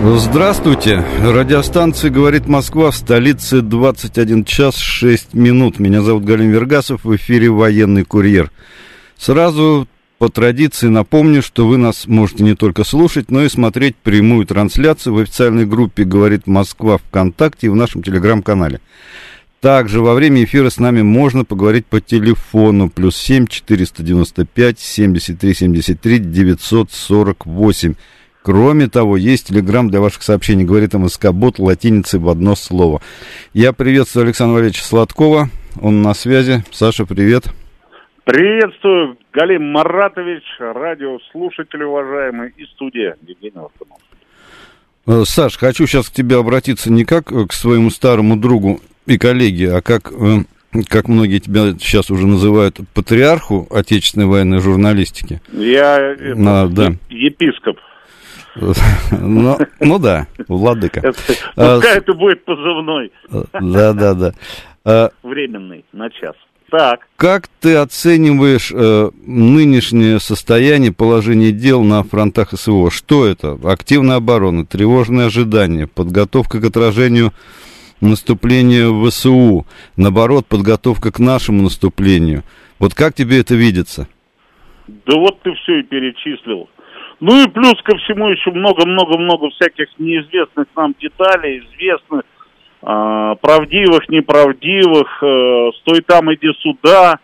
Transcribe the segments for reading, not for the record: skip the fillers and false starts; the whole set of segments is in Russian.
Здравствуйте. Радиостанция «Говорит Москва», в столице 21 час 6 минут. Меня зовут Галим Вергасов. В эфире «Военный курьер». Сразу по традиции напомню, что вы нас можете не только слушать, но и смотреть прямую трансляцию в официальной группе «Говорит Москва» ВКонтакте и в нашем Телеграм-канале. Также во время эфира с нами можно поговорить по телефону +7 495 73 73 948. Кроме того, есть Телеграм для ваших сообщений. Говорит МСК-бот латиницей в одно слово. Я приветствую Александра Валерьевича Сладкова. Он на связи. Саша, привет. Приветствую, Галим Маратович, радиослушатели уважаемые, и студия Евгений Автомов. Саш, хочу сейчас к тебе обратиться не как к своему старому другу и коллеге, а как многие тебя сейчас уже называют, патриарху отечественной военной журналистики. Я епископ. Ну да, владыка. Пускай это будет позывной. Да. Временный, на час. Так. Как ты оцениваешь нынешнее состояние, положение дел на фронтах СВО? Что это? Активная оборона, тревожные ожидания, подготовка к отражению наступления ВСУ, наоборот, подготовка к нашему наступлению. Вот как тебе это видится? Да вот ты все и перечислил. Ну и плюс ко всему еще много-много-много всяких неизвестных нам деталей, известных, правдивых, неправдивых, стой там, иди сюда.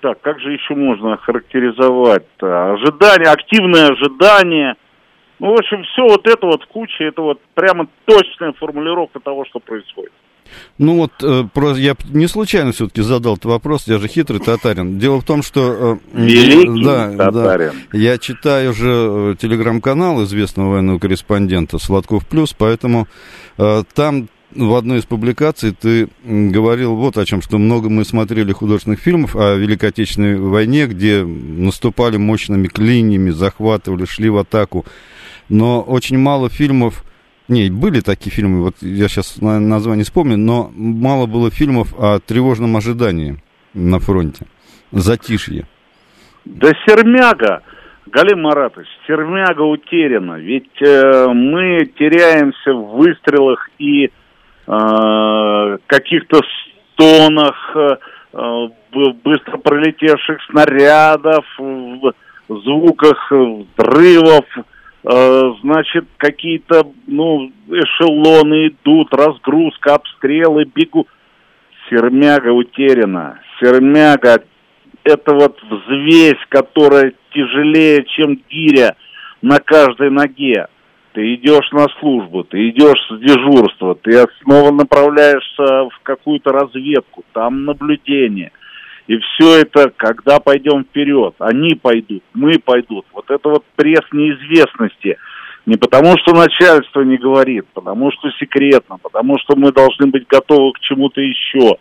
Так, как же еще можно охарактеризовать-то? Ожидание, активное ожидание. Ну, в общем, все вот это вот в куче, это вот прямо точная формулировка того, что происходит. Ну вот, я не случайно все-таки задал этот вопрос, я же хитрый татарин. Дело в том, что... Великий татарин. Да, я читаю уже телеграм-канал известного военного корреспондента «Сладков Плюс», поэтому там... В одной из публикаций ты говорил вот о чем, что много мы смотрели художественных фильмов о Великой Отечественной войне, где наступали мощными клиньями, захватывали, шли в атаку. Но очень мало фильмов, были такие фильмы, вот я сейчас название вспомню, но мало было фильмов о тревожном ожидании на фронте, затишье. Да сермяга, Галим Маратович, сермяга утеряна, ведь мы теряемся в выстрелах и... каких-то стонах, быстро пролетевших снарядов, звуках взрывов, значит, какие-то, эшелоны идут, разгрузка, обстрелы, бегу. Сермяга утеряна. Сермяга – это вот взвесь, которая тяжелее, чем гиря на каждой ноге. Ты идешь на службу, ты идешь с дежурства, ты снова направляешься в какую-то разведку, там наблюдение. И все это, когда пойдем вперед, они пойдут, мы пойдут. Вот это вот пресс неизвестности. Не потому, что начальство не говорит, потому что секретно, потому что мы должны быть готовы к чему-то еще.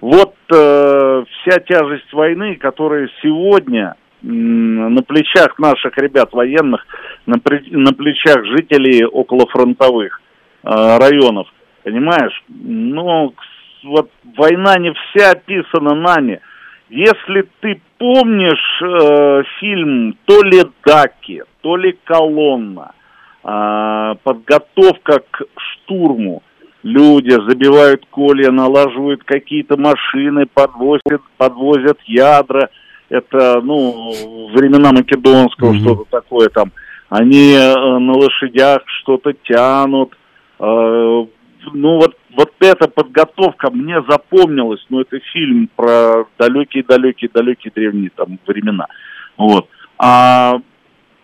Вот вся тяжесть войны, которая сегодня... на плечах наших ребят военных, на плечах жителей околофронтовых районов, понимаешь? Вот война не вся описана нами. Если ты помнишь фильм то ли «Даки», то ли «Колонна», подготовка к штурму, люди забивают колья, налаживают какие-то машины, подвозят ядра. Это, времена Македонского, что-то такое там. Они на лошадях что-то тянут. Вот эта подготовка мне запомнилась. Это фильм про далекие-далекие-далекие древние там времена. Вот. А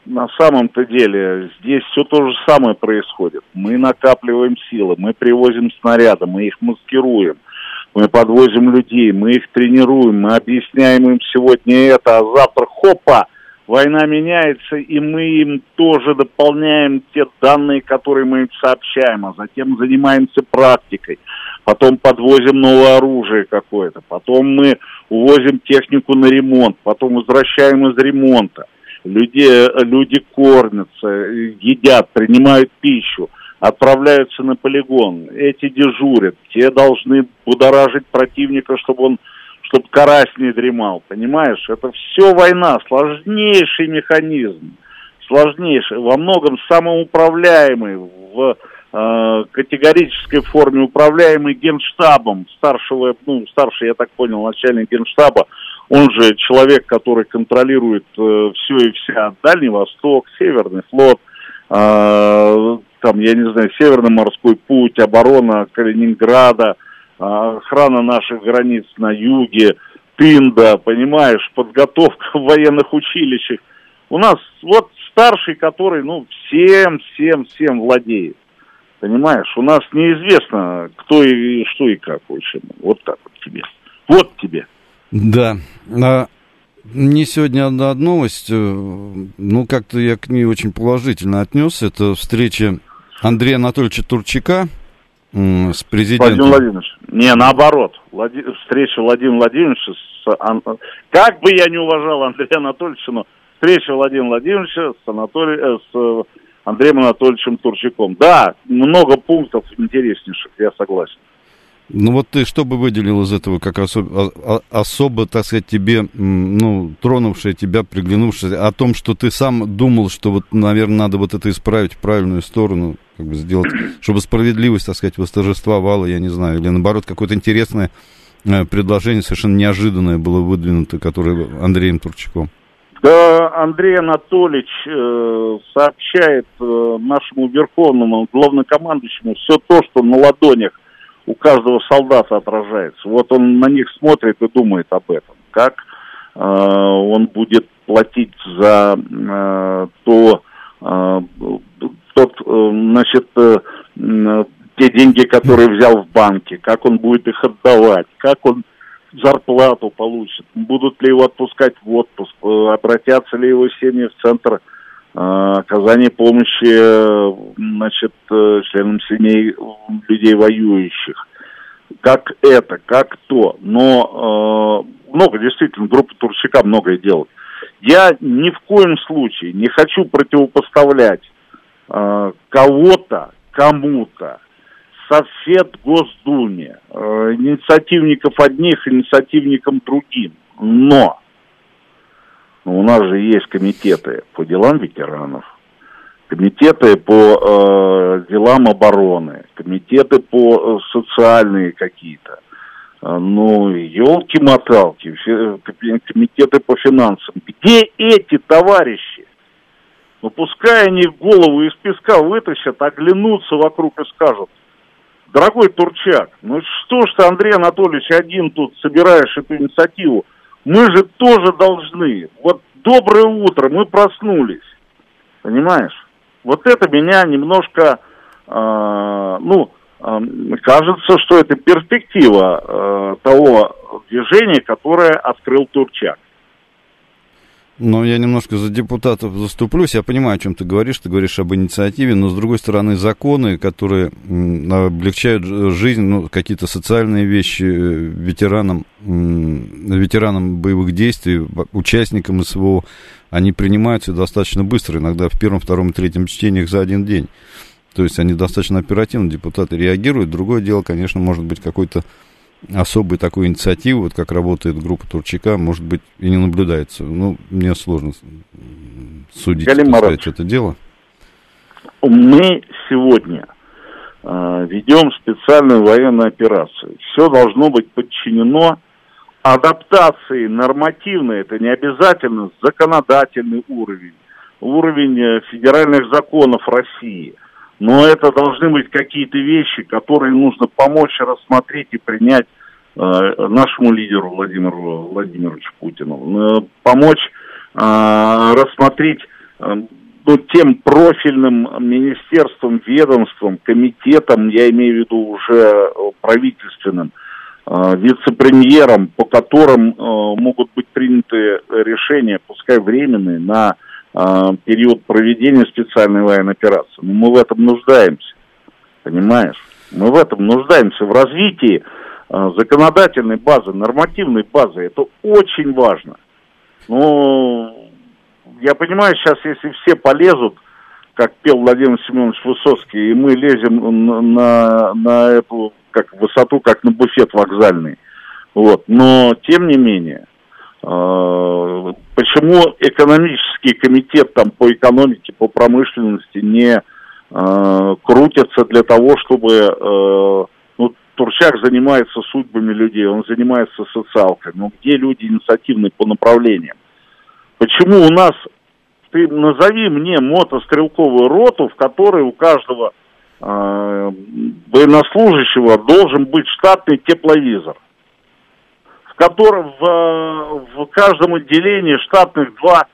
на самом-то деле здесь все то же самое происходит. Мы накапливаем силы, мы привозим снаряды, мы их маскируем. Мы подвозим людей, мы их тренируем, мы объясняем им сегодня это, а завтра, хопа, Война меняется, и мы им тоже дополняем те данные, которые мы им сообщаем, а затем занимаемся практикой. Потом подвозим новое оружие какое-то, потом мы увозим технику на ремонт, потом возвращаем из ремонта. Люди кормятся, едят, принимают пищу, отправляются на полигон. Эти дежурят, те должны будоражить противника, чтобы карась не дремал, понимаешь? Это все война, сложнейший механизм, сложнейший, во многом самоуправляемый, в категорической форме управляемый Генштабом, старший, я так понял, начальник Генштаба, он же человек, который контролирует все и вся, Дальний Восток, Северный флот, Северный морской путь, оборона Калининграда, охрана наших границ на юге, Тында, понимаешь, подготовка в военных училищах. У нас вот старший, который, всем владеет. Понимаешь, у нас неизвестно, кто и что и как, в общем. Вот так вот тебе. Вот тебе. Да. Мне сегодня одна новость, как-то я к ней очень положительно отнесся. Это встреча Андрея Анатольевича Турчака с президентом. Владимир Владимирович. Не, наоборот. Встреча Владимира Владимировича с... Как бы я не уважал Андрея Анатольевича, но встреча Владимира Владимировича с Андреем Анатольевичем Турчаком. Да, много пунктов интереснейших, я согласен. Вот ты что бы выделил из этого, как особо, так сказать, тебе, тронувшее тебя, приглянувшее, о том, что ты сам думал, что вот, наверное, надо вот это исправить в правильную сторону, как бы сделать, чтобы справедливость, так сказать, восторжествовала, я не знаю, или наоборот, какое-то интересное предложение, совершенно неожиданное было выдвинуто, которое Андреем Турчаком. Да, Андрей Анатольевич сообщает нашему верховному главнокомандующему все то, что на ладонях у каждого солдата отражается. Вот он на них смотрит и думает об этом. Как он будет платить за те деньги, которые взял в банке, как он будет их отдавать, как он зарплату получит, будут ли его отпускать в отпуск, обратятся ли его семьи в центр оказания помощи членам семей людей воюющих. Как это, как то. Но много, действительно, группа Турчака многое делает. Я ни в коем случае не хочу противопоставлять кого-то кому-то. Совет Госдуме, инициативников одних, инициативникам другим. Но у нас же есть комитеты по делам ветеранов, комитеты по делам обороны, комитеты по социальные какие-то. Елки-моталки, комитеты по финансам. Где эти товарищи? Пускай они голову из песка вытащат, оглянутся вокруг и скажут: дорогой Турчак, что ж ты, Андрей Анатольевич, один тут собираешь эту инициативу? Мы же тоже должны. Вот доброе утро, мы проснулись. Понимаешь? Вот это меня немножко, кажется, что это перспектива того движения, которое открыл Турчак. Я немножко за депутатов заступлюсь. Я понимаю, о чем ты говоришь. Ты говоришь об инициативе, но, с другой стороны, законы, которые облегчают жизнь, какие-то социальные вещи ветеранам боевых действий, участникам СВО, они принимаются достаточно быстро, иногда в первом, втором и третьем чтениях за один день. То есть они достаточно оперативно, депутаты реагируют. Другое дело, конечно, может быть какой-то особой такой инициативы, вот как работает группа Турчака, может быть, и не наблюдается. Мне сложно судить, так сказать, это дело. Мы сегодня ведем специальную военную операцию. Все должно быть подчинено адаптации нормативной, это не обязательно законодательный уровень федеральных законов России. Но это должны быть какие-то вещи, которые нужно помочь рассмотреть и принять нашему лидеру Владимиру Владимировичу Путину. Помочь рассмотреть тем профильным министерствам, ведомствам, комитетам, я имею в виду уже правительственным, вице-премьером, по которым могут быть приняты решения, пускай временные, на период проведения специальной военной операции. Но мы в этом нуждаемся, понимаешь? Мы в этом нуждаемся, в развитии законодательной базы, нормативной базы. Это очень важно. Но я понимаю, сейчас если все полезут, как пел Владимир Семенович Высоцкий, и мы лезем на эту высоту, как на буфет вокзальный. Вот. Но, тем не менее, почему экономический комитет там, по экономике, по промышленности не крутится для того, чтобы... Турчак занимается судьбами людей, он занимается социалкой. Но где люди инициативные по направлениям? Почему у нас... Ты назови мне мотострелковую роту, в которой у каждого военнослужащего должен быть штатный тепловизор, в котором в каждом отделении штатных два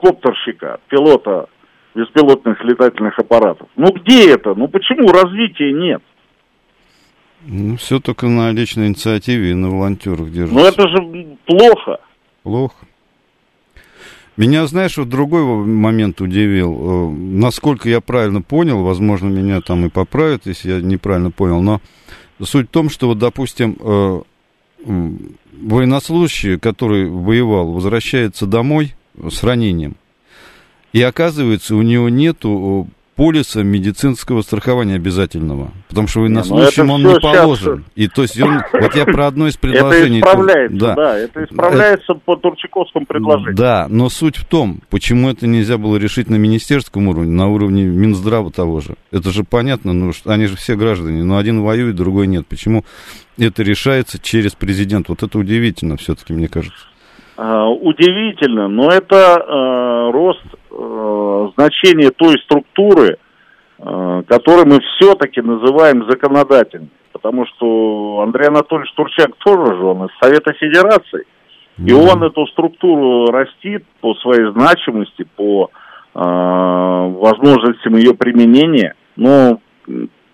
коптерщика, пилота беспилотных летательных аппаратов. Ну где это? Ну почему развития нет? Ну все только на личной инициативе и на волонтерах держится. Ну это же плохо. Плохо. Меня, знаешь, вот другой момент удивил. Насколько я правильно понял, возможно, меня там и поправят, если я неправильно понял, но суть в том, что, вот, допустим, военнослужащий, который воевал, возвращается домой с ранением, и оказывается, у него нету полиса медицинского страхования обязательного, потому что военнослужащим он не положен. И то есть он, вот я про одно из предложений... Это исправляется, да, это исправляется по турчаковскому предложению. Да, но суть в том, почему это нельзя было решить на министерском уровне, на уровне Минздрава того же. Это же понятно, ну, они же все граждане, но один воюет, другой нет. Почему это решается через президента? Вот это удивительно все-таки, мне кажется. Удивительно, но это рост значения той структуры, которую мы все-таки называем законодательной. Потому что Андрей Анатольевич Турчак тоже же, он из Совета Федерации, и он эту структуру растит по своей значимости, по возможностям ее применения, но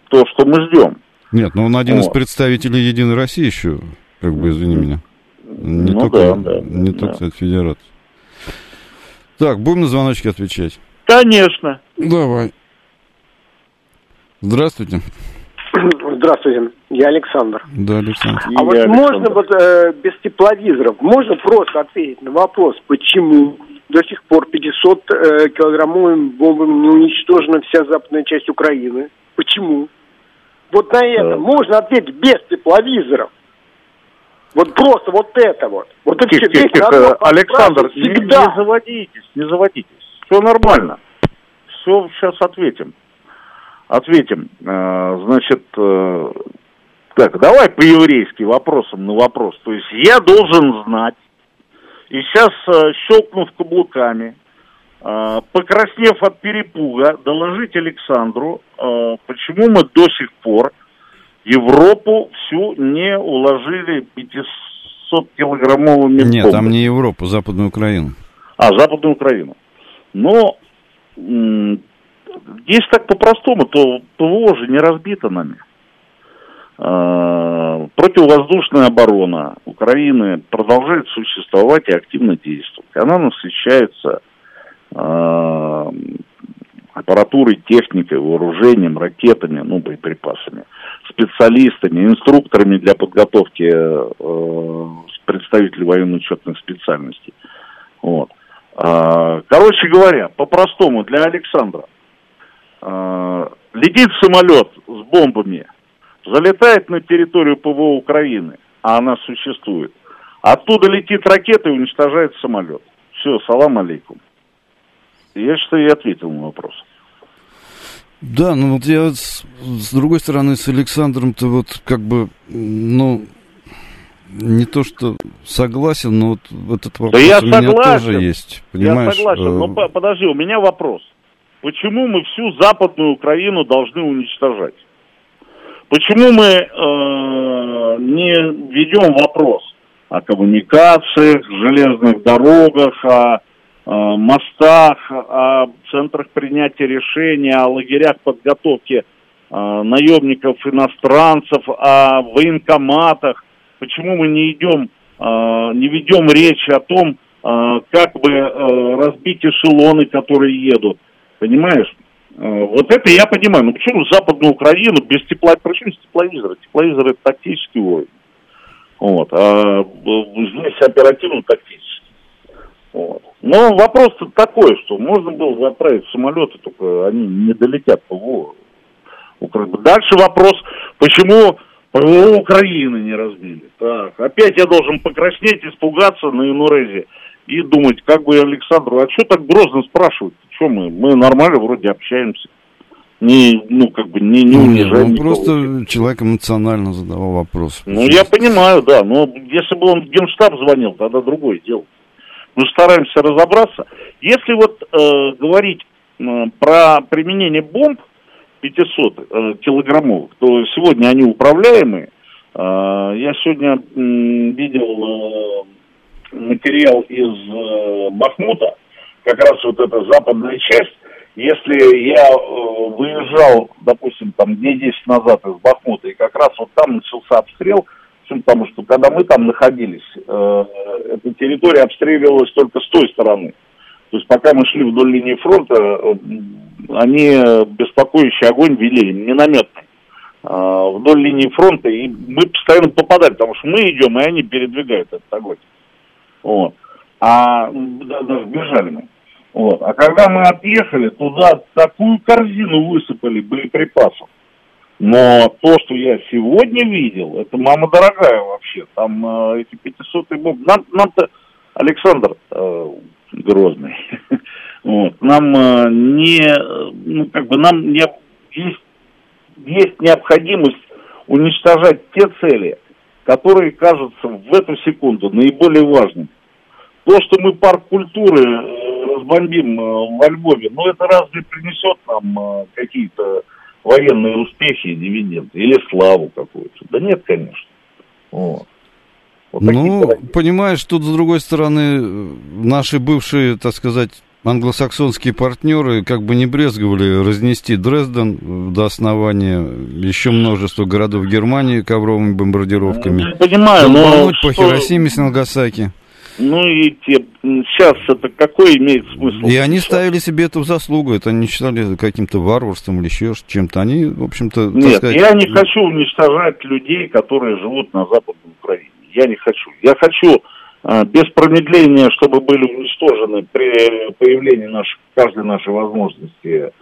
то, что мы ждем. Нет, но он один из представителей Единой России еще, как бы, извини меня. Не ну только, да, не да, только да. Федерация. Так, будем на звоночки отвечать? Конечно. Давай. Здравствуйте. Здравствуйте, я Александр. Да, Александр. А вот Александр. Можно вот без тепловизоров, можно просто ответить на вопрос, почему до сих пор 500-килограммовым бомбам не уничтожена вся западная часть Украины? Почему? Вот на это можно ответить без тепловизоров. Вот просто вот это вот. Вот это все вещи. Александр, не заводитесь, не заводитесь. Все нормально. Все, сейчас ответим. Ответим. Значит, так, давай по-еврейски вопросам на вопрос. То есть я должен знать, и сейчас, щелкнув каблуками, покраснев от перепуга, доложить Александру, почему мы до сих пор Европу всю не уложили 500-килограммовыми бомбами. Нет, там не Европу, Западную Украину. А, Западную Украину. Но если так по-простому, то ПВО же не разбито нами. Противовоздушная оборона Украины продолжает существовать и активно действовать. Она насыщается аппаратурой, техникой, вооружением, ракетами, ну, боеприпасами, специалистами, инструкторами для подготовки представителей военно-учетных специальностей. Вот. Короче говоря, по-простому, для Александра. Летит самолет с бомбами, залетает на территорию ПВО Украины, а она существует. Оттуда летит ракета и уничтожает самолет. Все, салам алейкум. Я что и ответил на вопрос. Да, ну вот я с другой стороны с Александром-то вот как бы, ну, не то что согласен, но вот этот вопрос да у меня согласен. Тоже есть, понимаешь? Я согласен, но подожди, у меня вопрос. Почему мы всю Западную Украину должны уничтожать? Почему мы не ведем вопрос о коммуникациях, железных дорогах, о мостах, о центрах принятия решений, о лагерях подготовки наемников, иностранцев, о военкоматах. Почему мы не идем, не ведем речь о том, как бы разбить эшелоны, которые едут. Понимаешь? Вот это я понимаю. Но почему Западную Украину без тепловизора? Причем без тепловизора? Тепловизор — это тактический воин. Вот. А здесь оперативно-тактически. Вот. Но вопрос-то такой, что можно было отправить самолеты, только они не долетят ПВО Украины. Дальше вопрос, почему ПВО Украины не разбили. Так, опять я должен покраснеть, испугаться на Инурезе и думать, как бы Александру, а что так грозно спрашивать? Что мы нормально вроде общаемся. Не унижаем. Он просто человек эмоционально задавал вопрос. Я понимаю, да. Но если бы он в Генштаб звонил, тогда другое дело. Мы стараемся разобраться. Если вот говорить про применение бомб 500 килограммовых, то сегодня они управляемые. Я сегодня видел материал из Бахмута, как раз вот эта западная часть. Если я выезжал, допустим, там дней 10 назад из Бахмута, и как раз вот там начался обстрел, потому что когда мы там находились, эта территория обстреливалась только с той стороны. То есть пока мы шли вдоль линии фронта, они беспокоящий огонь вели, минометный, вдоль линии фронта, и мы постоянно попадали, потому что мы идем, и они передвигают этот огонь. Вот. А даже бежали мы. Вот. А когда мы отъехали, туда такую корзину высыпали боеприпасов. Но то, что я сегодня видел, это мама дорогая вообще. Там эти 500-е бомбы. Нам-то, Александр Грозный, вот, нам есть необходимость уничтожать те цели, которые кажутся в эту секунду наиболее важными. То, что мы парк культуры разбомбим во Львове, это разве принесет нам какие-то военные успехи и дивиденды? Или славу какую-то? Да нет, конечно. Понимаешь, тут, с другой стороны, наши бывшие, так сказать, англосаксонские партнеры как бы не брезговали разнести Дрезден до основания, еще множество городов Германии ковровыми бомбардировками. Я понимаю, но... по Хиросиме с Нагасаки. Сейчас это какой имеет смысл? И они ставили себе эту заслугу, это они считали каким-то варварством или еще чем-то. Они, в общем-то... Нет, я не хочу уничтожать людей, которые живут на Западной Украине. Я не хочу. Я хочу без промедления, чтобы были уничтожены при появлении каждой нашей возможности те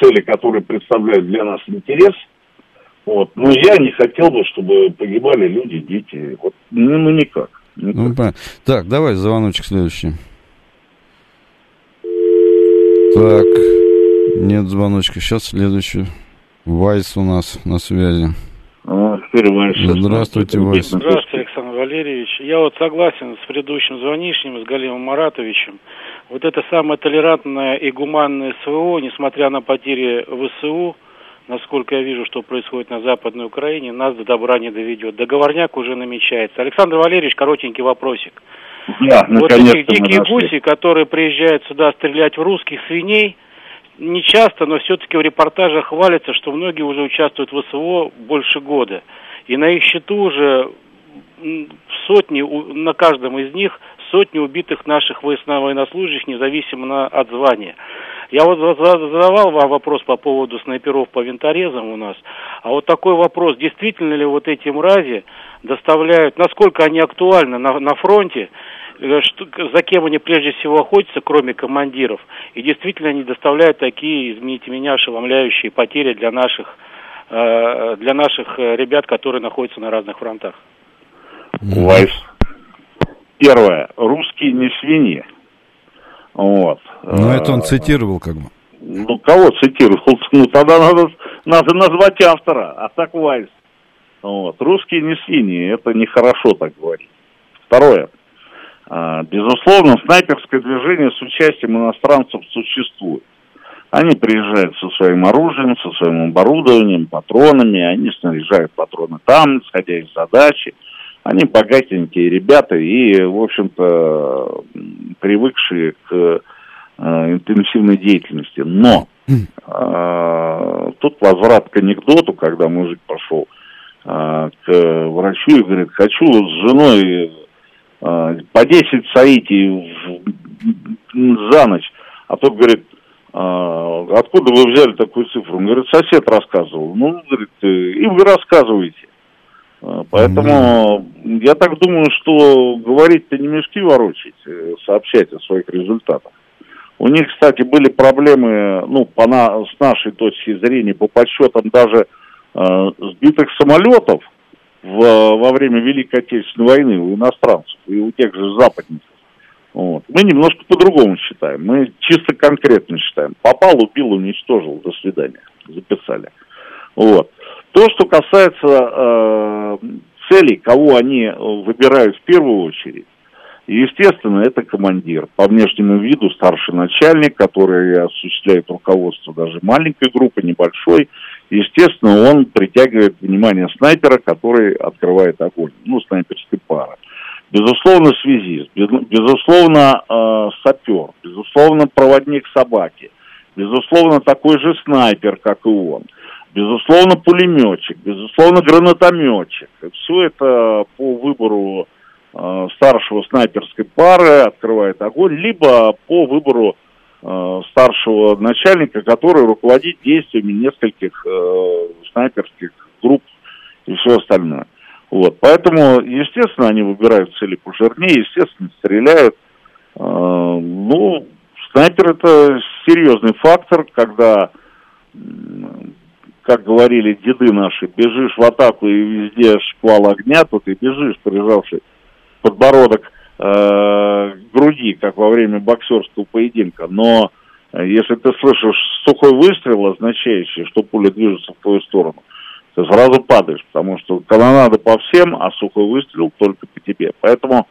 цели, которые представляют для нас интерес. Вот. Но я не хотел бы, чтобы погибали люди, дети. Никак. Так, давай звоночек следующий. Так, нет звоночка. Сейчас следующий. Вайс у нас на связи. Здравствуйте, Вайс. Здравствуйте, Александр Валерьевич. Я согласен с предыдущим звонившим, с Галимом Маратовичем. Это самое толерантное и гуманное СВО, несмотря на потери ВСУ, насколько я вижу, что происходит на Западной Украине, нас до добра не доведет. Договорняк уже намечается. Александр Валерьевич, коротенький вопросик. Да, эти дикие гуси, которые приезжают сюда стрелять в русских свиней, не часто, но все-таки в репортажах хвалятся, что многие уже участвуют в СВО больше года. И на их счету уже сотни, на каждом из них сотни убитых наших военнослужащих, независимо от звания. Я задавал вам вопрос по поводу снайперов по винторезам у нас. А такой вопрос, действительно ли эти мрази доставляют, насколько они актуальны на фронте, за кем они прежде всего охотятся, кроме командиров, и действительно они доставляют такие, извините меня, ошеломляющие потери для наших ребят, которые находятся на разных фронтах? Лайф. Первое. Русские не свиньи. Но это он цитировал как бы. Кого цитировал? Тогда надо назвать автора, а так Вальс. Русские не свиньи, это нехорошо так говорить. Второе. Безусловно, снайперское движение с участием иностранцев существует. Они приезжают со своим оружием, со своим оборудованием, патронами, они снаряжают патроны там, исходя из задачи. Они богатенькие ребята и, в общем-то, привыкшие к интенсивной деятельности. Но тут возврат к анекдоту, когда мужик пошел к врачу и говорит: хочу вот с женой по 10 саити за ночь. А тот говорит: откуда вы взяли такую цифру? Он говорит: сосед рассказывал. Ну, говорит, им вы рассказываете. Поэтому я так думаю, что говорить-то не мешки ворочать, сообщать о своих результатах. У них, кстати, были проблемы, ну, с нашей точки зрения, по подсчетам даже сбитых самолетов во время Великой Отечественной войны у иностранцев и у тех же западников. Вот. Мы немножко по-другому считаем, мы чисто конкретно считаем. Попал, убил, уничтожил, до свидания, записали. Вот. То, что касается целей, кого они выбирают в первую очередь, естественно, это командир. По внешнему виду старший начальник, который осуществляет руководство даже маленькой группы, небольшой. Естественно, он притягивает внимание снайпера, который открывает огонь. Ну, снайперской пары. Безусловно, связист. Безусловно, сапер. Безусловно, проводник собаки. Безусловно, такой же снайпер, как и он. Безусловно, пулеметчик. Безусловно, гранатометчик. Все это по выбору старшего снайперской пары открывает огонь, либо по выбору старшего начальника, который руководит действиями нескольких снайперских групп и все остальное. Вот. Поэтому, естественно, они выбирают цели пожирнее, естественно, стреляют. Ну, снайпер — это серьезный фактор, когда, как говорили деды наши, бежишь в атаку и везде шквал огня, то ты бежишь, прижавшись подбородок груди, как во время боксерского поединка. Но если ты слышишь сухой выстрел, означающий, что пуля движется в твою сторону, ты сразу падаешь, потому что канонада по всем, а сухой выстрел только по тебе. Поэтому,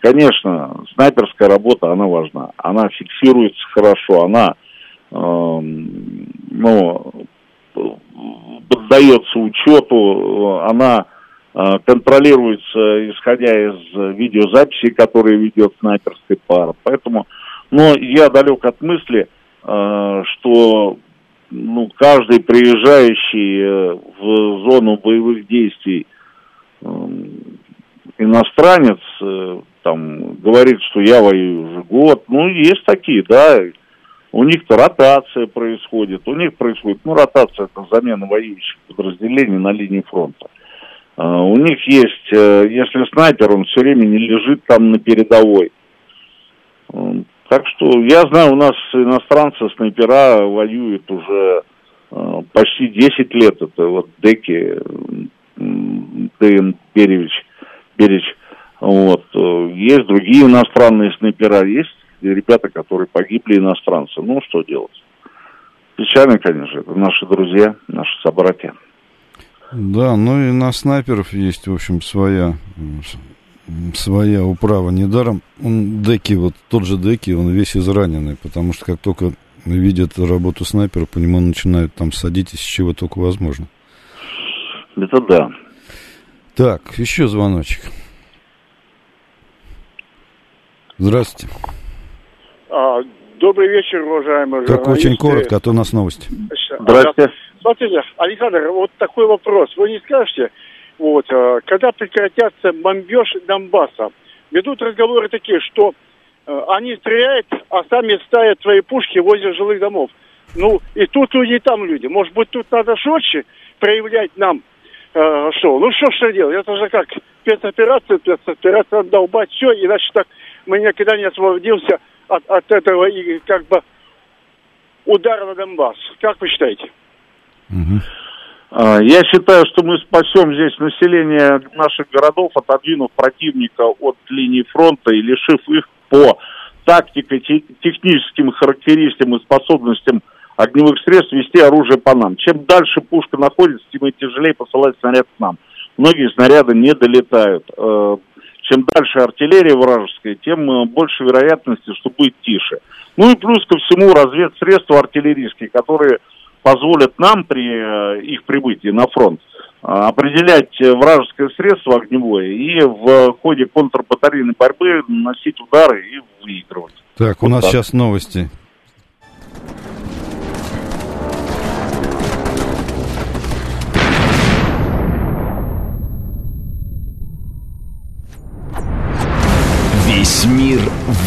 конечно, снайперская работа, она важна. Она фиксируется хорошо, она поддается учету, она контролируется, исходя из видеозаписей, которые ведет снайперская пара. Поэтому, но я далек от мысли, что каждый приезжающий в зону боевых действий иностранец там говорит, что я воюю уже год. Ну, есть такие, да. У них-то ротация происходит. У них происходит, ротация — это замена воюющих подразделений на линии фронта. У них есть, если снайпер, он все время не лежит там на передовой. Так что, я знаю, у нас иностранцы, снайпера воюют уже почти 10 лет. Это вот Деки, Дэн Берич. Вот. Есть другие иностранные снайпера, есть ребята, которые погибли, иностранцы. Ну, что делать? Печально, конечно, это наши друзья, наши собратья. Да, ну и на снайперов есть, в общем, своя управа. Недаром Деки, вот тот же Деки, он весь израненный, потому что как только видят работу снайпера, по нему начинают там садить, из чего только возможно. Это да. Так, еще звоночек. Здравствуйте. Добрый вечер, уважаемые журналисты. Только очень коротко, а то у нас новости. Здравствуйте. Смотрите, Александр, вот такой вопрос. Вы не скажете, когда прекратятся бомбеж Донбасса? Ведут разговоры такие, что они стреляют, а сами ставят свои пушки возле жилых домов. Ну, и тут люди, и там люди. Может быть, тут надо шотче проявлять нам, что? Ну, что делать? Это же как спецоперация, надо долбать все, иначе так мы никогда не освободимся от этого и как бы удара на Донбасс. Как вы считаете? Угу. Я считаю, что мы спасем здесь население наших городов, отодвинув противника от линии фронта и лишив их по тактико-техническим характеристикам и способностям огневых средств вести оружие по нам. Чем дальше пушка находится, тем и тяжелее посылать снаряд к нам. Многие снаряды не долетают. Чем дальше артиллерия вражеская, тем больше вероятности, что будет тише. Ну и плюс ко всему разведсредства артиллерийские, которые позволят нам при их прибытии на фронт определять вражеское средство огневое и в ходе контрбатарейной борьбы наносить удары и выигрывать. Так, у нас сейчас новости. Весь мир –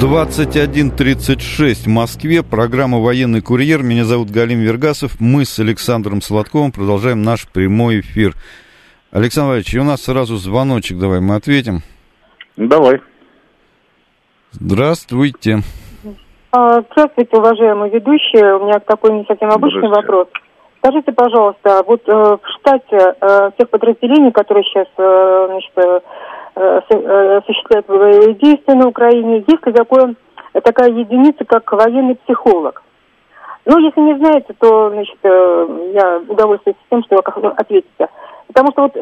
21:36 в Москве. Программа «Военный курьер». Меня зовут Галим Вергасов. Мы с Александром Сладковым продолжаем наш прямой эфир. Александр Валерьевич, у нас сразу звоночек. Давай мы ответим. Давай. Здравствуйте. Здравствуйте, уважаемые ведущие. У меня такой не совсем обычный вопрос. Скажите, пожалуйста, вот в штате тех подразделений, которые сейчас осуществляют боевые действия на Украине, есть ли такая единица, как военный психолог? Ну, если не знаете, то я удовольствуюсь тем, что вы ответите. Потому что вот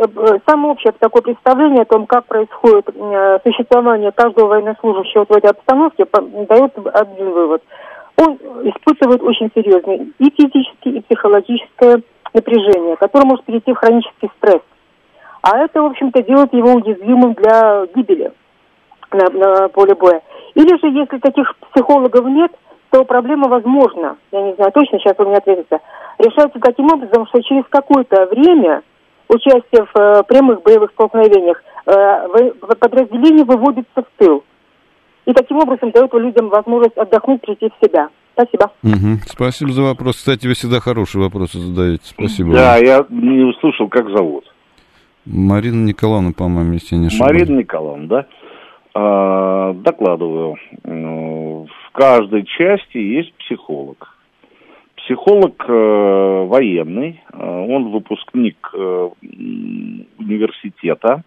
самое общее такое представление о том, как происходит существование каждого военнослужащего вот в этой обстановке, дает один вывод. Он испытывает очень серьезное и физическое, и психологическое напряжение, которое может перейти в хронический стресс. А это, в общем-то, делает его уязвимым для гибели на поле боя. Или же, если таких психологов нет, то проблема возможна, я не знаю точно, сейчас вы мне ответите, решается таким образом, что через какое-то время участие в прямых боевых столкновениях подразделение выводится в тыл. И таким образом дает людям возможность отдохнуть, прийти в себя. Спасибо. Угу. Спасибо за вопрос. Кстати, вы всегда хорошие вопросы задаете. Спасибо. Да, я не услышал, как зовут. Марина Николаевна, по-моему, если не ошибаюсь. Марина Николаевна, да? Докладываю. В каждой части есть психолог. Психолог военный. Он выпускник университета.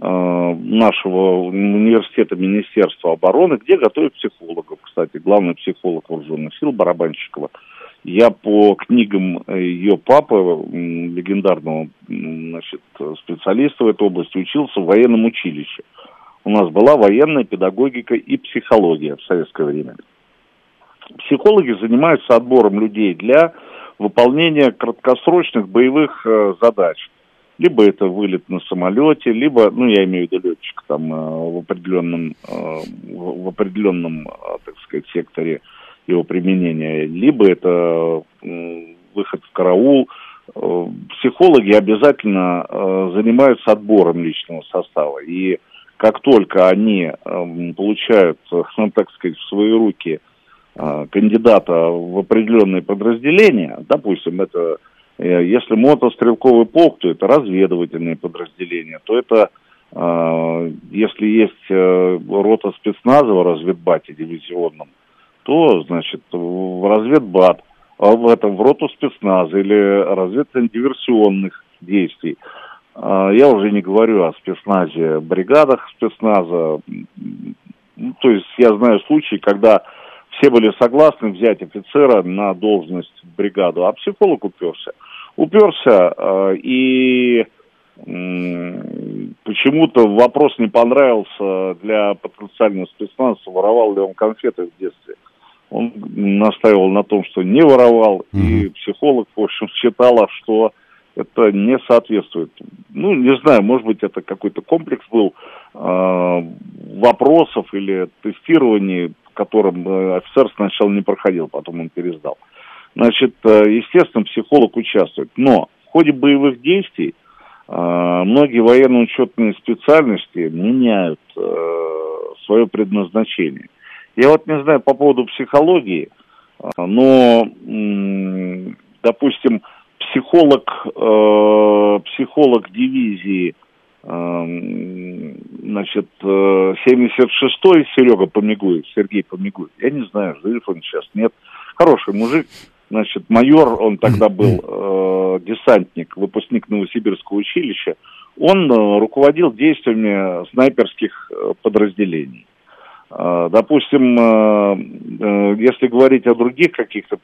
Нашего университета Министерства обороны, где готовят психологов, кстати, главный психолог вооруженных сил Барабанщикова. Я по книгам ее папы, легендарного специалиста в этой области, учился в военном училище. У нас была военная педагогика и психология в советское время. Психологи занимаются отбором людей для выполнения краткосрочных боевых задач. Либо это вылет на самолете, либо, я имею в виду летчика, там, в определенном, так сказать, секторе его применения, либо это выход в караул. Психологи обязательно занимаются отбором личного состава. И как только они получают, так сказать, в свои руки кандидата в определенные подразделения, допустим, это... Если мотострелковый полк, то это разведывательные подразделения, то это, если есть рота спецназа в разведбате дивизионном, то, в разведбат, в роту спецназа или разведывательно-диверсионных действий. Я уже не говорю о спецназе, бригадах спецназа. То есть я знаю случаи, когда... Все были согласны взять офицера на должность в бригаду, а психолог уперся. Почему-то вопрос не понравился для потенциального спецназа, воровал ли он конфеты в детстве. Он настаивал на том, что не воровал, и психолог, в общем, считал, что это не соответствует. Не знаю, может быть, это какой-то комплекс был вопросов или тестирований, которым офицер сначала не проходил, потом он пересдал. Естественно, психолог участвует. Но в ходе боевых действий многие военно-учетные специальности меняют свое предназначение. Я не знаю по поводу психологии, но, допустим, психолог дивизии 76-й Серега Помигуев, Сергей Помигуев, я не знаю, жив он сейчас, нет, хороший мужик, майор, он тогда был десантник, выпускник Новосибирского училища, он руководил действиями снайперских подразделений. Допустим, если говорить о других каких-то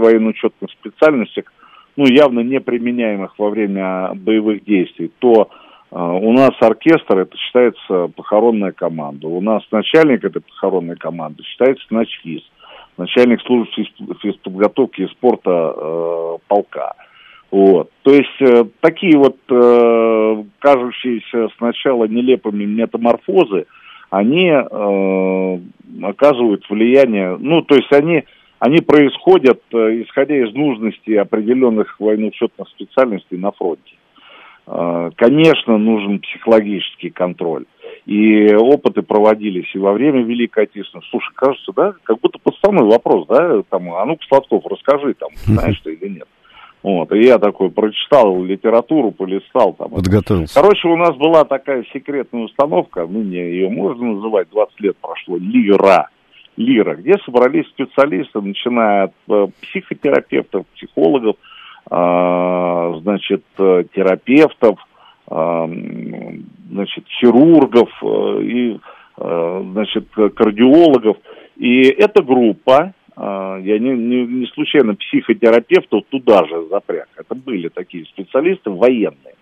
военно-учетных специальностях, ну, явно не применяемых во время боевых действий, то у нас оркестр — это считается похоронная команда. У нас начальник этой похоронной команды считается начфиз, начальник службы физподготовки и спорта полка. Вот. То есть такие вот кажущиеся сначала нелепыми метаморфозы, они оказывают влияние, ну, то есть они происходят, исходя из нужности определенных военно-учетных специальностей на фронте. Конечно, нужен психологический контроль. И опыты проводились и во время Великой Отечественной. Слушай, кажется, да, как будто подставной вопрос, да, там, а ну-ка, Сладков, расскажи, там, знаешь ты или нет. Вот, и я такой прочитал литературу, полистал там. Подготовился. Короче, у нас была такая секретная установка, ну, не ее можно называть, 20 лет прошло, Лира, где собрались специалисты, начиная от психотерапевтов, психологов, значит, терапевтов, значит, хирургов и, значит, кардиологов. И эта группа, я не случайно психотерапевтов туда же запряг. Это были такие специалисты военные.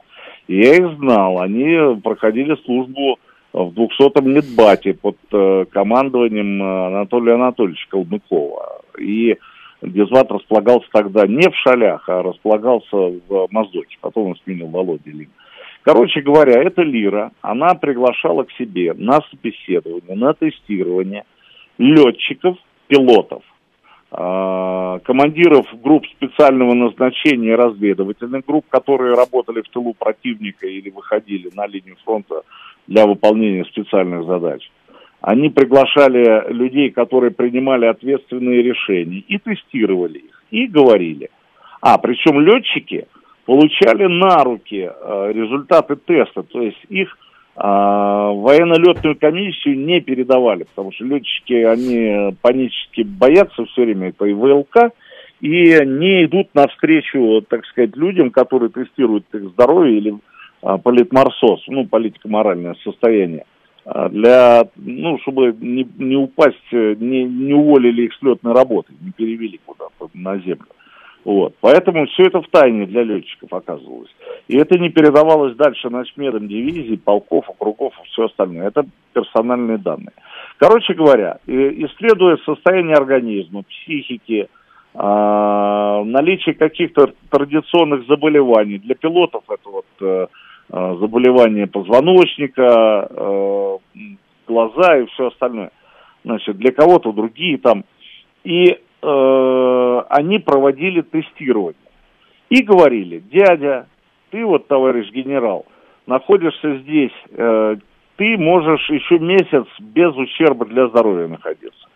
И я их знал. Они проходили службу в 200-м медбате под командованием Анатолия Анатольевича Колмыкова. И дезбат располагался тогда не в Шалях, а располагался в Моздоке. Потом он сменил Володя Лин. Короче говоря, эта Лира, она приглашала к себе на собеседование, на тестирование летчиков, пилотов, командиров групп специального назначения, разведывательных групп, которые работали в тылу противника или выходили на линию фронта для выполнения специальных задач. Они приглашали людей, которые принимали ответственные решения, и тестировали их, и говорили. А, причем летчики получали на руки результаты теста, то есть их военно-летную комиссию не передавали, потому что летчики, они панически боятся все время этой ВЛК и не идут навстречу, так сказать, людям, которые тестируют их здоровье или политморсоз, ну, политико-моральное состояние, для, ну, чтобы не упасть, не уволили их с летной работы, не перевели куда-то на землю. Вот. Поэтому все это втайне для летчиков оказывалось. И это не передавалось дальше начмедам дивизий, полков, округов и все остальное. Это персональные данные. Короче говоря, исследуя состояние организма, психики, наличие каких-то традиционных заболеваний. Для пилотов это вот заболевание позвоночника, глаза и все остальное. Значит, для кого-то другие там. И они проводили тестирование. И говорили: дядя, ты вот, товарищ генерал, находишься здесь, ты можешь еще месяц без ущерба для здоровья находиться.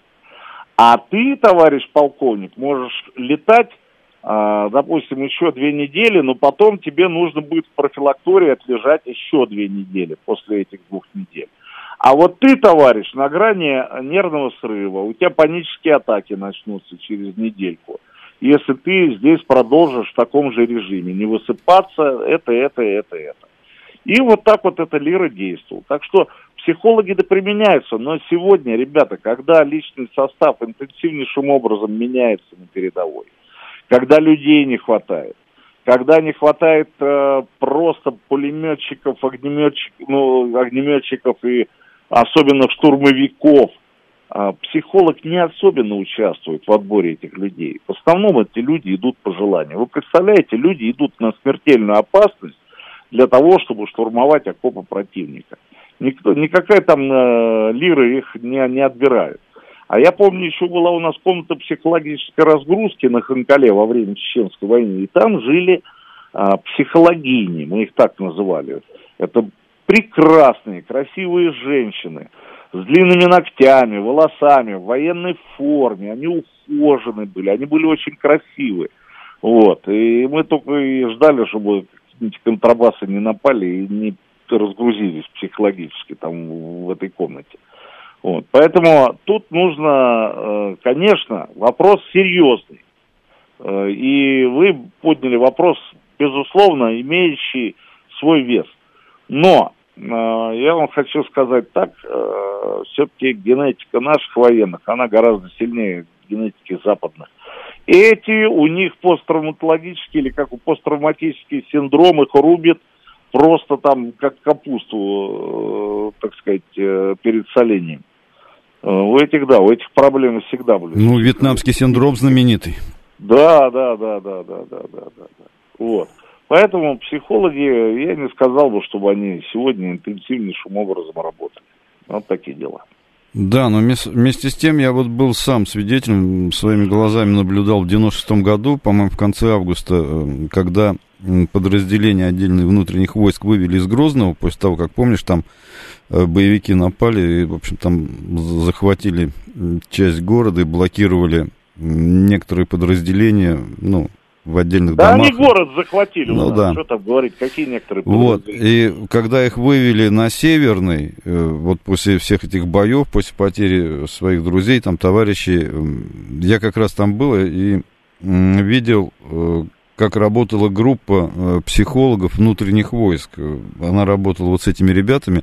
А ты, товарищ полковник, можешь летать, допустим, еще 2 недели, но потом тебе нужно будет в профилактории отлежать еще 2 недели после этих 2 недель. А вот ты, товарищ, на грани нервного срыва, у тебя панические атаки начнутся через недельку, если ты здесь продолжишь в таком же режиме, не высыпаться, это. И вот так вот эта Лира действовала. Так что психологи-то применяются, но сегодня, ребята, когда личный состав интенсивнейшим образом меняется на передовой, когда людей не хватает, когда не хватает просто пулеметчиков, огнеметчиков и особенно штурмовиков. Психолог не особенно участвует в отборе этих людей. В основном эти люди идут по желанию. Вы представляете, люди идут на смертельную опасность для того, чтобы штурмовать окопы противника. Никакая там Лира их не отбирает. А я помню, еще была у нас комната психологической разгрузки на Ханкале во время Чеченской войны. И там жили психологини, мы их так называли. Это прекрасные, красивые женщины с длинными ногтями, волосами, в военной форме. Они ухожены были, они были очень красивые. Вот. И мы только и ждали, чтобы какие-нибудь контрабасы не напали и не разгрузились психологически там в этой комнате. Вот. Поэтому тут нужно, конечно, вопрос серьезный. И вы подняли вопрос, безусловно, имеющий свой вес. Но я вам хочу сказать так, все-таки генетика наших военных, она гораздо сильнее генетики западных. Эти, у них посттравматологические или как посттравматические синдромы, их рубит просто там как капусту, так сказать, перед солением. У этих, да, у этих проблемы всегда были. Ну, вьетнамский синдром знаменитый. Да. Вот. Поэтому психологи, я не сказал бы, чтобы они сегодня интенсивнейшим образом работали. Вот такие дела. Да, но вместе с тем я вот был сам свидетелем, своими глазами наблюдал в 96-м году, по-моему, в конце августа, когда подразделения отдельных внутренних войск вывели из Грозного, после того, как, помнишь, там боевики напали и, в общем, там захватили часть города и блокировали некоторые подразделения, ну, в отдельных домах. Да, они город захватили, ну, у нас, да. Что там говорить, какие некоторые подразделения. Вот, и когда их вывели на Северный, вот после всех этих боев, после потери своих друзей, там, товарищей, я как раз там был и видел, как работала группа психологов внутренних войск. Она работала вот с этими ребятами.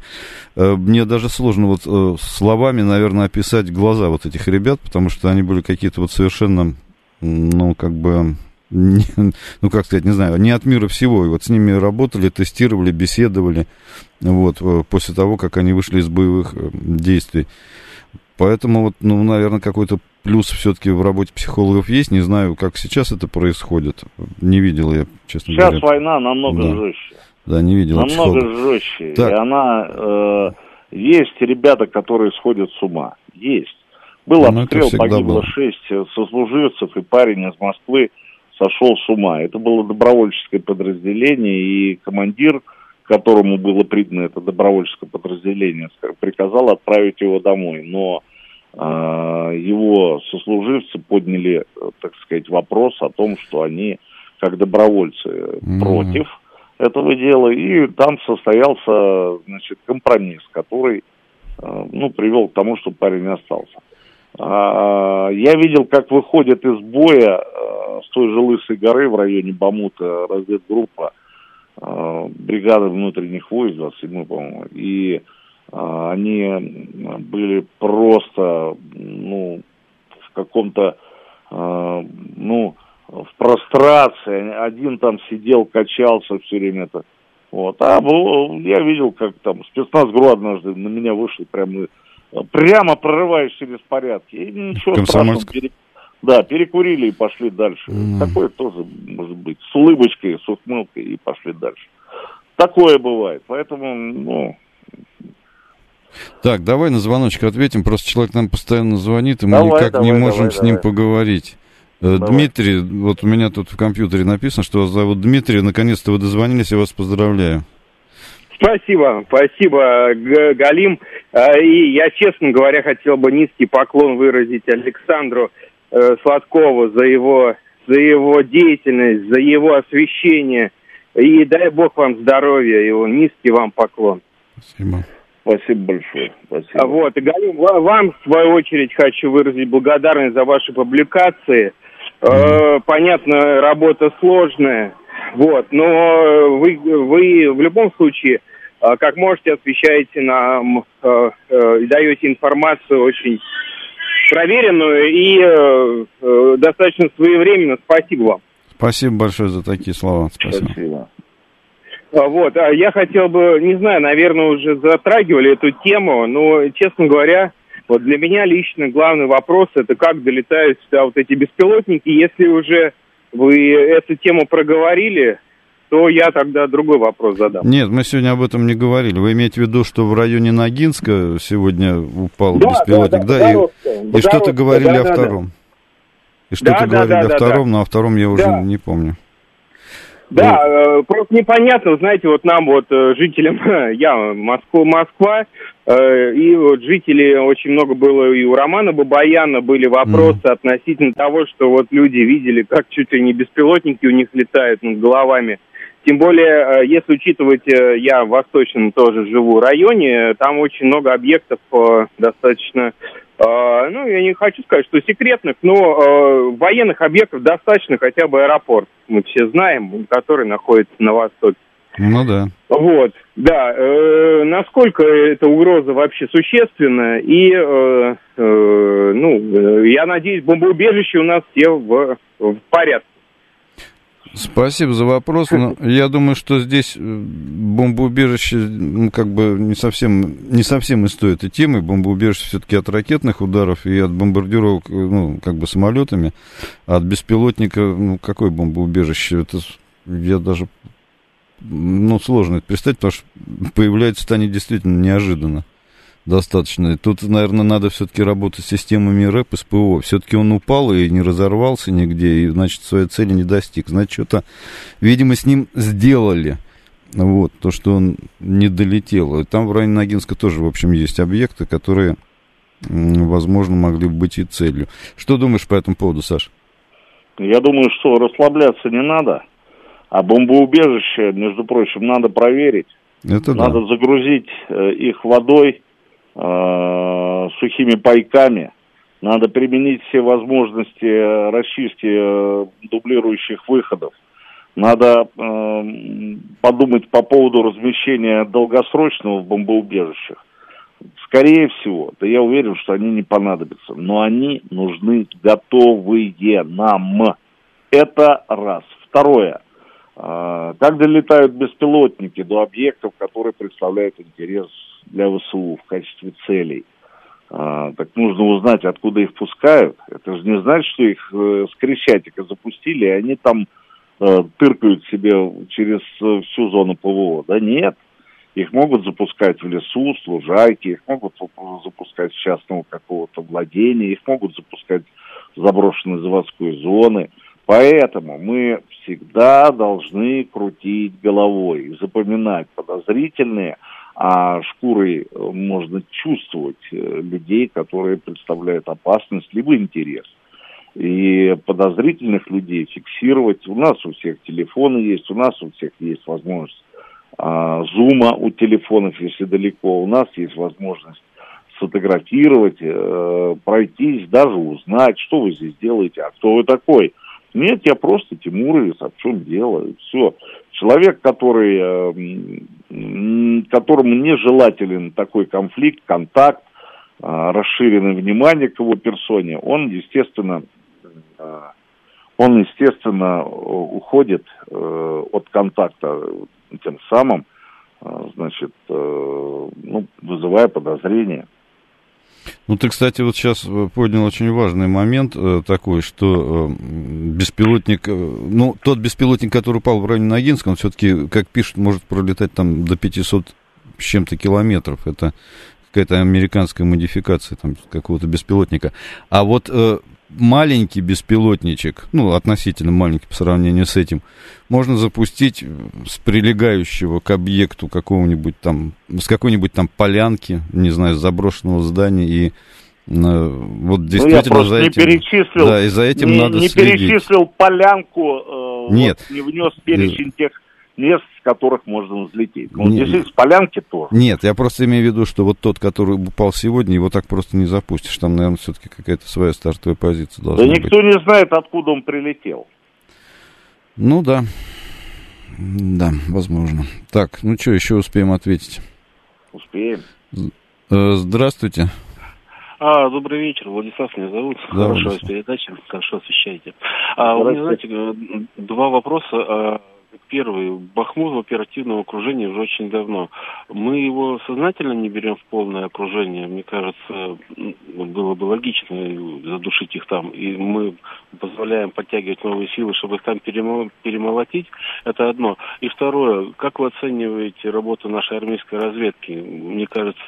Мне даже сложно вот словами, наверное, описать глаза вот этих ребят, потому что они были какие-то вот совершенно, ну, как бы... ну, как сказать, не знаю, не от мира всего. И вот с ними работали, тестировали, беседовали, вот, после того, как они вышли из боевых действий. Поэтому, вот, ну, наверное, какой-то плюс все-таки в работе психологов есть. Не знаю, как сейчас это происходит. Не видел я, честно говоря. Сейчас война намного жестче. Да, не видел намного психологов. Жестче. Так. И она... есть ребята, которые сходят с ума. Есть. Был обстрел, погибло 6 сослуживцев, и парень из Москвы сошел с ума. Это было добровольческое подразделение, и командир, которому было придано это добровольческое подразделение, приказал отправить его домой. Но его сослуживцы подняли, так сказать, вопрос о том, что они, как добровольцы, против этого дела. И там состоялся, значит, компромисс, который, ну, привел к тому, что парень остался. Я видел, как выходит из боя с той же Лысой горы в районе Бамута разведгруппа бригады внутренних войск, 27-й, по-моему, и они были просто, ну, в каком-то, ну, в прострации, один там сидел, качался все время это, вот, я видел, как там спецназгру однажды на меня вышел прямо прорываясь через порядки, и ничего страшного, да, перекурили и пошли дальше. Такое тоже может быть, с улыбочкой, с ухмылкой, и пошли дальше. Такое бывает, поэтому, ну... Так, давай на звоночек ответим, просто человек нам постоянно звонит, и мы никак не можем с ним поговорить. Давай. Дмитрий, вот у меня тут в компьютере написано, что вас зовут Дмитрий, наконец-то вы дозвонились, я вас поздравляю. Спасибо, Галим. И я, честно говоря, хотел бы низкий поклон выразить Александру Сладкову за его деятельность, за его освещение. И дай бог вам здоровья, его низкий вам поклон. Спасибо. Спасибо большое. Спасибо. Вот, и, Галим, вам, в свою очередь, хочу выразить благодарность за ваши публикации. Понятно, работа сложная, вот, но вы в любом случае... как можете, освещаете нам, даете информацию очень проверенную и достаточно своевременно. Спасибо вам. Спасибо большое за такие слова. Спасибо. Вот, я хотел бы, не знаю, наверное, уже затрагивали эту тему, но, честно говоря, вот для меня лично главный вопрос – это как долетают сюда вот эти беспилотники. Если уже вы эту тему проговорили, то я тогда другой вопрос задам. Нет, мы сегодня об этом не говорили. Вы имеете в виду, что в районе Ногинска сегодня упал беспилотник, да? И что-то говорили о втором. И что-то говорили о втором, но о втором я уже не помню. Да, просто непонятно, знаете, вот нам, вот жителям, я Москва, и вот жители, очень много было и у Романа Бабаяна были вопросы относительно того, что вот люди видели, как чуть ли не беспилотники у них летают над головами. Тем более, если учитывать, я в Восточном тоже живу районе, там очень много объектов достаточно, ну, я не хочу сказать, что секретных, но военных объектов достаточно, хотя бы аэропорт, мы все знаем, который находится на востоке. Ну да. Вот, да. Насколько эта угроза вообще существенна? И, я надеюсь, бомбоубежище у нас все в порядке. Спасибо за вопрос. Но я думаю, что здесь бомбоубежище не совсем и стоит и темы. Бомбоубежище все-таки от ракетных ударов и от бомбардировок самолетами. А от беспилотника, какое бомбоубежище? Это я даже... сложно это представить, потому что появляются-то они действительно неожиданно достаточно. И тут, наверное, надо все-таки работать с системами РЭП и СПО. Все-таки он упал и не разорвался нигде, и, значит, своей цели не достиг. Значит, что-то, видимо, с ним сделали. Вот, то, что он не долетел. И там в районе Ногинска тоже, в общем, есть объекты, которые, возможно, могли быть и целью. Что думаешь по этому поводу, Саш? Я думаю, что расслабляться не надо. А бомбоубежище, между прочим, надо проверить. Это надо загрузить их водой, сухими пайками. Надо применить все возможности расчистки дублирующих выходов. Надо подумать по поводу размещения долгосрочного в бомбоубежищах. Скорее всего, да я уверен, что они не понадобятся. Но они нужны готовые нам. Это раз. Второе. Как долетают беспилотники до объектов, которые представляют интерес для ВСУ в качестве целей? Так нужно узнать, откуда их пускают. Это же не значит, что их с Крещатика запустили, и они там тыркают себе через всю зону ПВО. Да нет, их могут запускать в лесу, с лужайки, их могут запускать с частного какого-то владения, их могут запускать в заброшенной заводской зоны. Поэтому мы всегда должны крутить головой и запоминать подозрительные, а шкурой можно чувствовать людей, которые представляют опасность либо интерес. И подозрительных людей фиксировать. У нас у всех телефоны есть, у нас у всех есть возможность зума у телефонов, если далеко. У нас есть возможность сфотографировать, пройтись, даже узнать, что вы здесь делаете, а кто вы такой. Нет, я просто Тимуровец, а в чем дело? Все. Человек, которому нежелателен такой конфликт, контакт, расширенное внимание к его персоне, он, естественно, уходит от контакта, тем самым, вызывая подозрения. Ты, кстати, вот сейчас поднял очень важный момент такой, что беспилотник, тот беспилотник, который упал в районе Ногинска, он все-таки, как пишут, может пролетать там до 500 с чем-то километров. Это какая-то американская модификация там какого-то беспилотника. А вот маленький беспилотничек, относительно маленький по сравнению с этим, можно запустить с прилегающего к объекту какого-нибудь там, с какой-нибудь там полянки, не знаю, заброшенного здания, и вот действительно я за этим... надо следить. Не перечислил полянку, не внес перечень тех мест, с которых можно взлететь. Действительно, с полянки тоже. Нет, я просто имею в виду, что вот тот, который упал сегодня, его так просто не запустишь. Там, наверное, все-таки какая-то своя стартовая позиция должна быть. Да никто не знает, откуда он прилетел. Да. Да, возможно. Так, что, еще успеем ответить? Успеем. Здравствуйте. Добрый вечер, Владислав меня зовут. Да, хорошо вас передача, хорошо освещаете. Вы не знаете, два вопроса... Первый. Бахмут в оперативном окружении уже очень давно. Мы его сознательно не берем в полное окружение. Мне кажется, было бы логично задушить их там. И мы позволяем подтягивать новые силы, чтобы их там перемолотить. Это одно. И второе. Как вы оцениваете работу нашей армейской разведки? Мне кажется,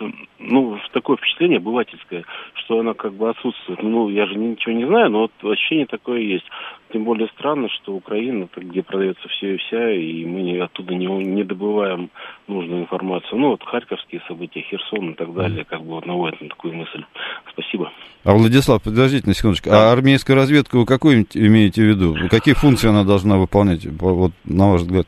такое впечатление обывательское, что она как бы отсутствует. Я же ничего не знаю, но ощущение такое есть. Тем более странно, что Украина, где продается все и вся, и мы оттуда не добываем нужную информацию. Харьковские события, Херсон и так далее, наводят на такую мысль. Спасибо. А, Владислав, подождите на секундочку. Да. А армейская разведка вы какую имеете в виду? Какие функции она должна выполнять, на ваш взгляд?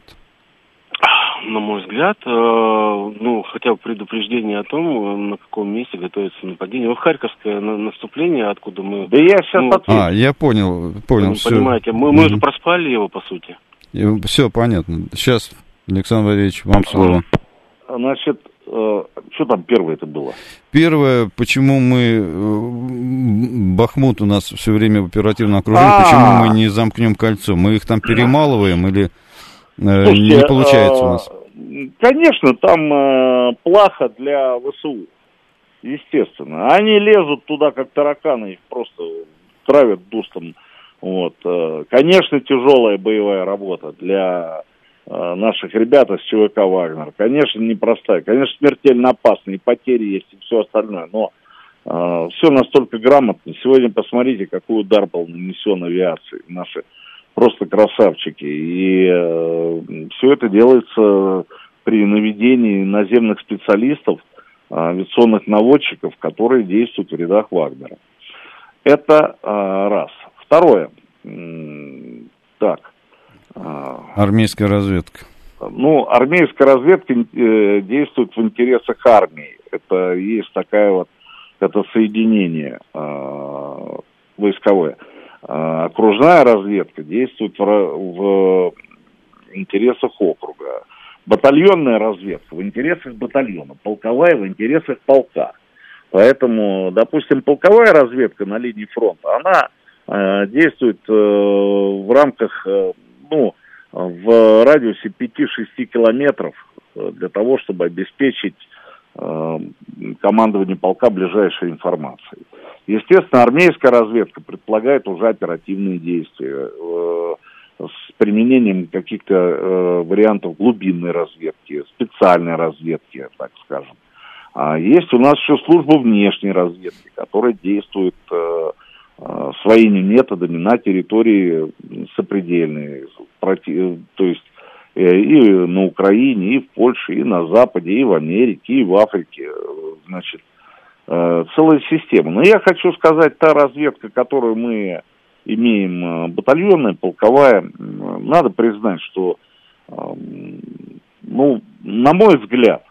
На мой взгляд, хотя бы предупреждение о том, на каком месте готовится нападение. В Харьковское наступление, откуда мы... Да я сейчас отвечу. Я понял. Понимаете, мы же проспали его, по сути. Все понятно. Сейчас Александр Валерьевич, вам слово. Значит, что там первое-то было? Первое, почему мы... Бахмут у нас все время в оперативном окружении, почему мы не замкнем кольцо? Мы их там перемалываем или не получается у нас? Конечно, там плаха для ВСУ, естественно. Они лезут туда, как тараканы, их просто травят дустом. Вот. Конечно, тяжелая боевая работа для... наших ребят из ЧВК «Вагнер». Конечно, непростая, конечно, смертельно опасные, потери есть и все остальное, но все настолько грамотно. Сегодня посмотрите, какой удар был нанесен авиации. Наши просто красавчики. И все это делается при наведении наземных специалистов, авиационных наводчиков, которые действуют в рядах «Вагнера». Это раз. Второе. Так. Армейская разведка. Ну, армейская разведка действует в интересах армии. Это есть такая вот, это соединение войсковое. Окружная разведка действует в интересах округа. Батальонная разведка в интересах батальона. Полковая в интересах полка. Поэтому, допустим, полковая разведка на линии фронта, она действует в рамках... Ну, в радиусе 5-6 километров для того, чтобы обеспечить командование полка ближайшей информацией. Естественно, армейская разведка предполагает уже оперативные действия с применением каких-то вариантов глубинной разведки, специальной разведки, так скажем. А есть у нас еще служба внешней разведки, которая действует... своими методами на территории сопредельной, то есть и на Украине, и в Польше, и на Западе, и в Америке, и в Африке, значит, целая система. Но я хочу сказать, та разведка, которую мы имеем, батальонная, полковая, надо признать, что, ну, на мой взгляд,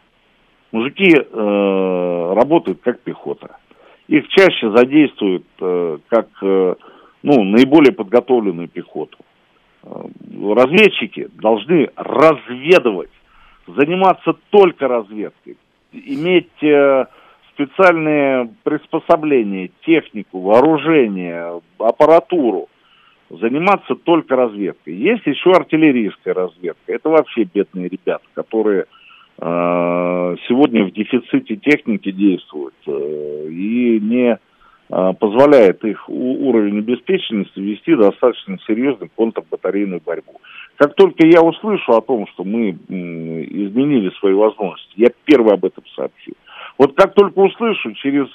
мужики работают как пехота. Их чаще задействуют как наиболее подготовленную пехоту. Разведчики должны разведывать, заниматься только разведкой, иметь специальные приспособления, технику, вооружение, аппаратуру, заниматься только разведкой. Есть еще артиллерийская разведка. Это вообще бедные ребята, которые... сегодня в дефиците техники действуют и не позволяет их уровень обеспеченности вести достаточно серьезную контрбатарейную борьбу. Как только я услышу о том, что мы изменили свои возможности, я первый об этом сообщу. Вот как только услышу, через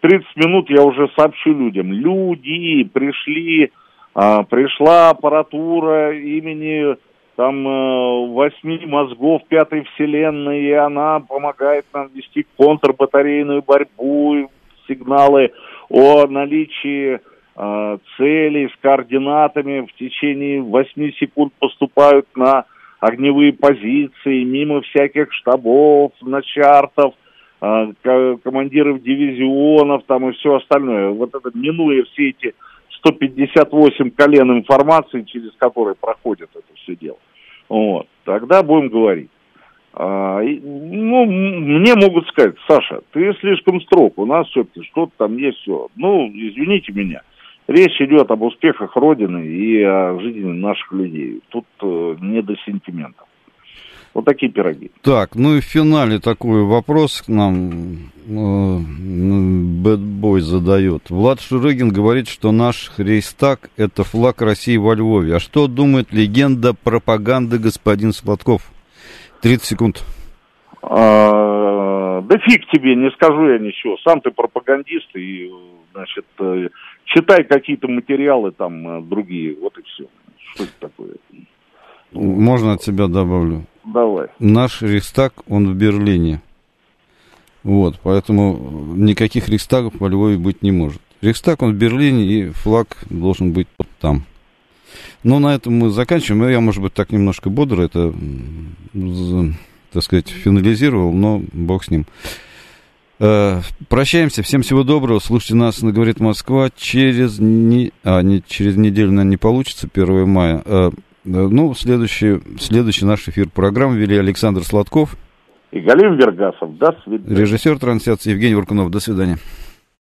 30 минут я уже сообщу людям. Люди пришли, пришла аппаратура имени... Там 8 мозгов 5-й вселенной, и она помогает нам вести контрбатарейную борьбу, сигналы о наличии целей с координатами в течение 8 секунд поступают на огневые позиции, мимо всяких штабов, начартов, командиров дивизионов там и все остальное. Вот это, минуя все эти 158 колен информации, через которые проходит это все дело. Вот. Тогда будем говорить. Мне могут сказать: Саша, ты слишком строг, у нас все-таки что-то там есть все. Ну, извините меня, речь идет об успехах Родины и о жизни наших людей. Тут не до сентиментов. Вот такие пироги. Так, ну и в финале такой вопрос к нам Бэтбой задает. Влад Шурыгин говорит, что наш Рейхстаг – это флаг России во Львове. А что думает легенда пропаганды господин Сладков? 30 секунд. Да фиг тебе, не скажу я ничего. Сам ты пропагандист и, значит, читай какие-то материалы там другие. Вот и все. Что это такое? Можно от себя добавлю? Давай. Наш Рейхстаг, он в Берлине. Вот, поэтому никаких Рейхстагов во Львове быть не может. Рейхстаг, он в Берлине, и флаг должен быть там. Но на этом мы заканчиваем. Я, может быть, так немножко бодро это, так сказать, финализировал, но бог с ним. Прощаемся. Всем всего доброго. Слушайте нас на «Говорит Москва» через неделю, наверное, не получится, 1 мая. Ну, следующий наш эфир программы вели Александр Сладков и Галим Вергасов. До свидания. Режиссер трансляции Евгений Уркунов. До свидания.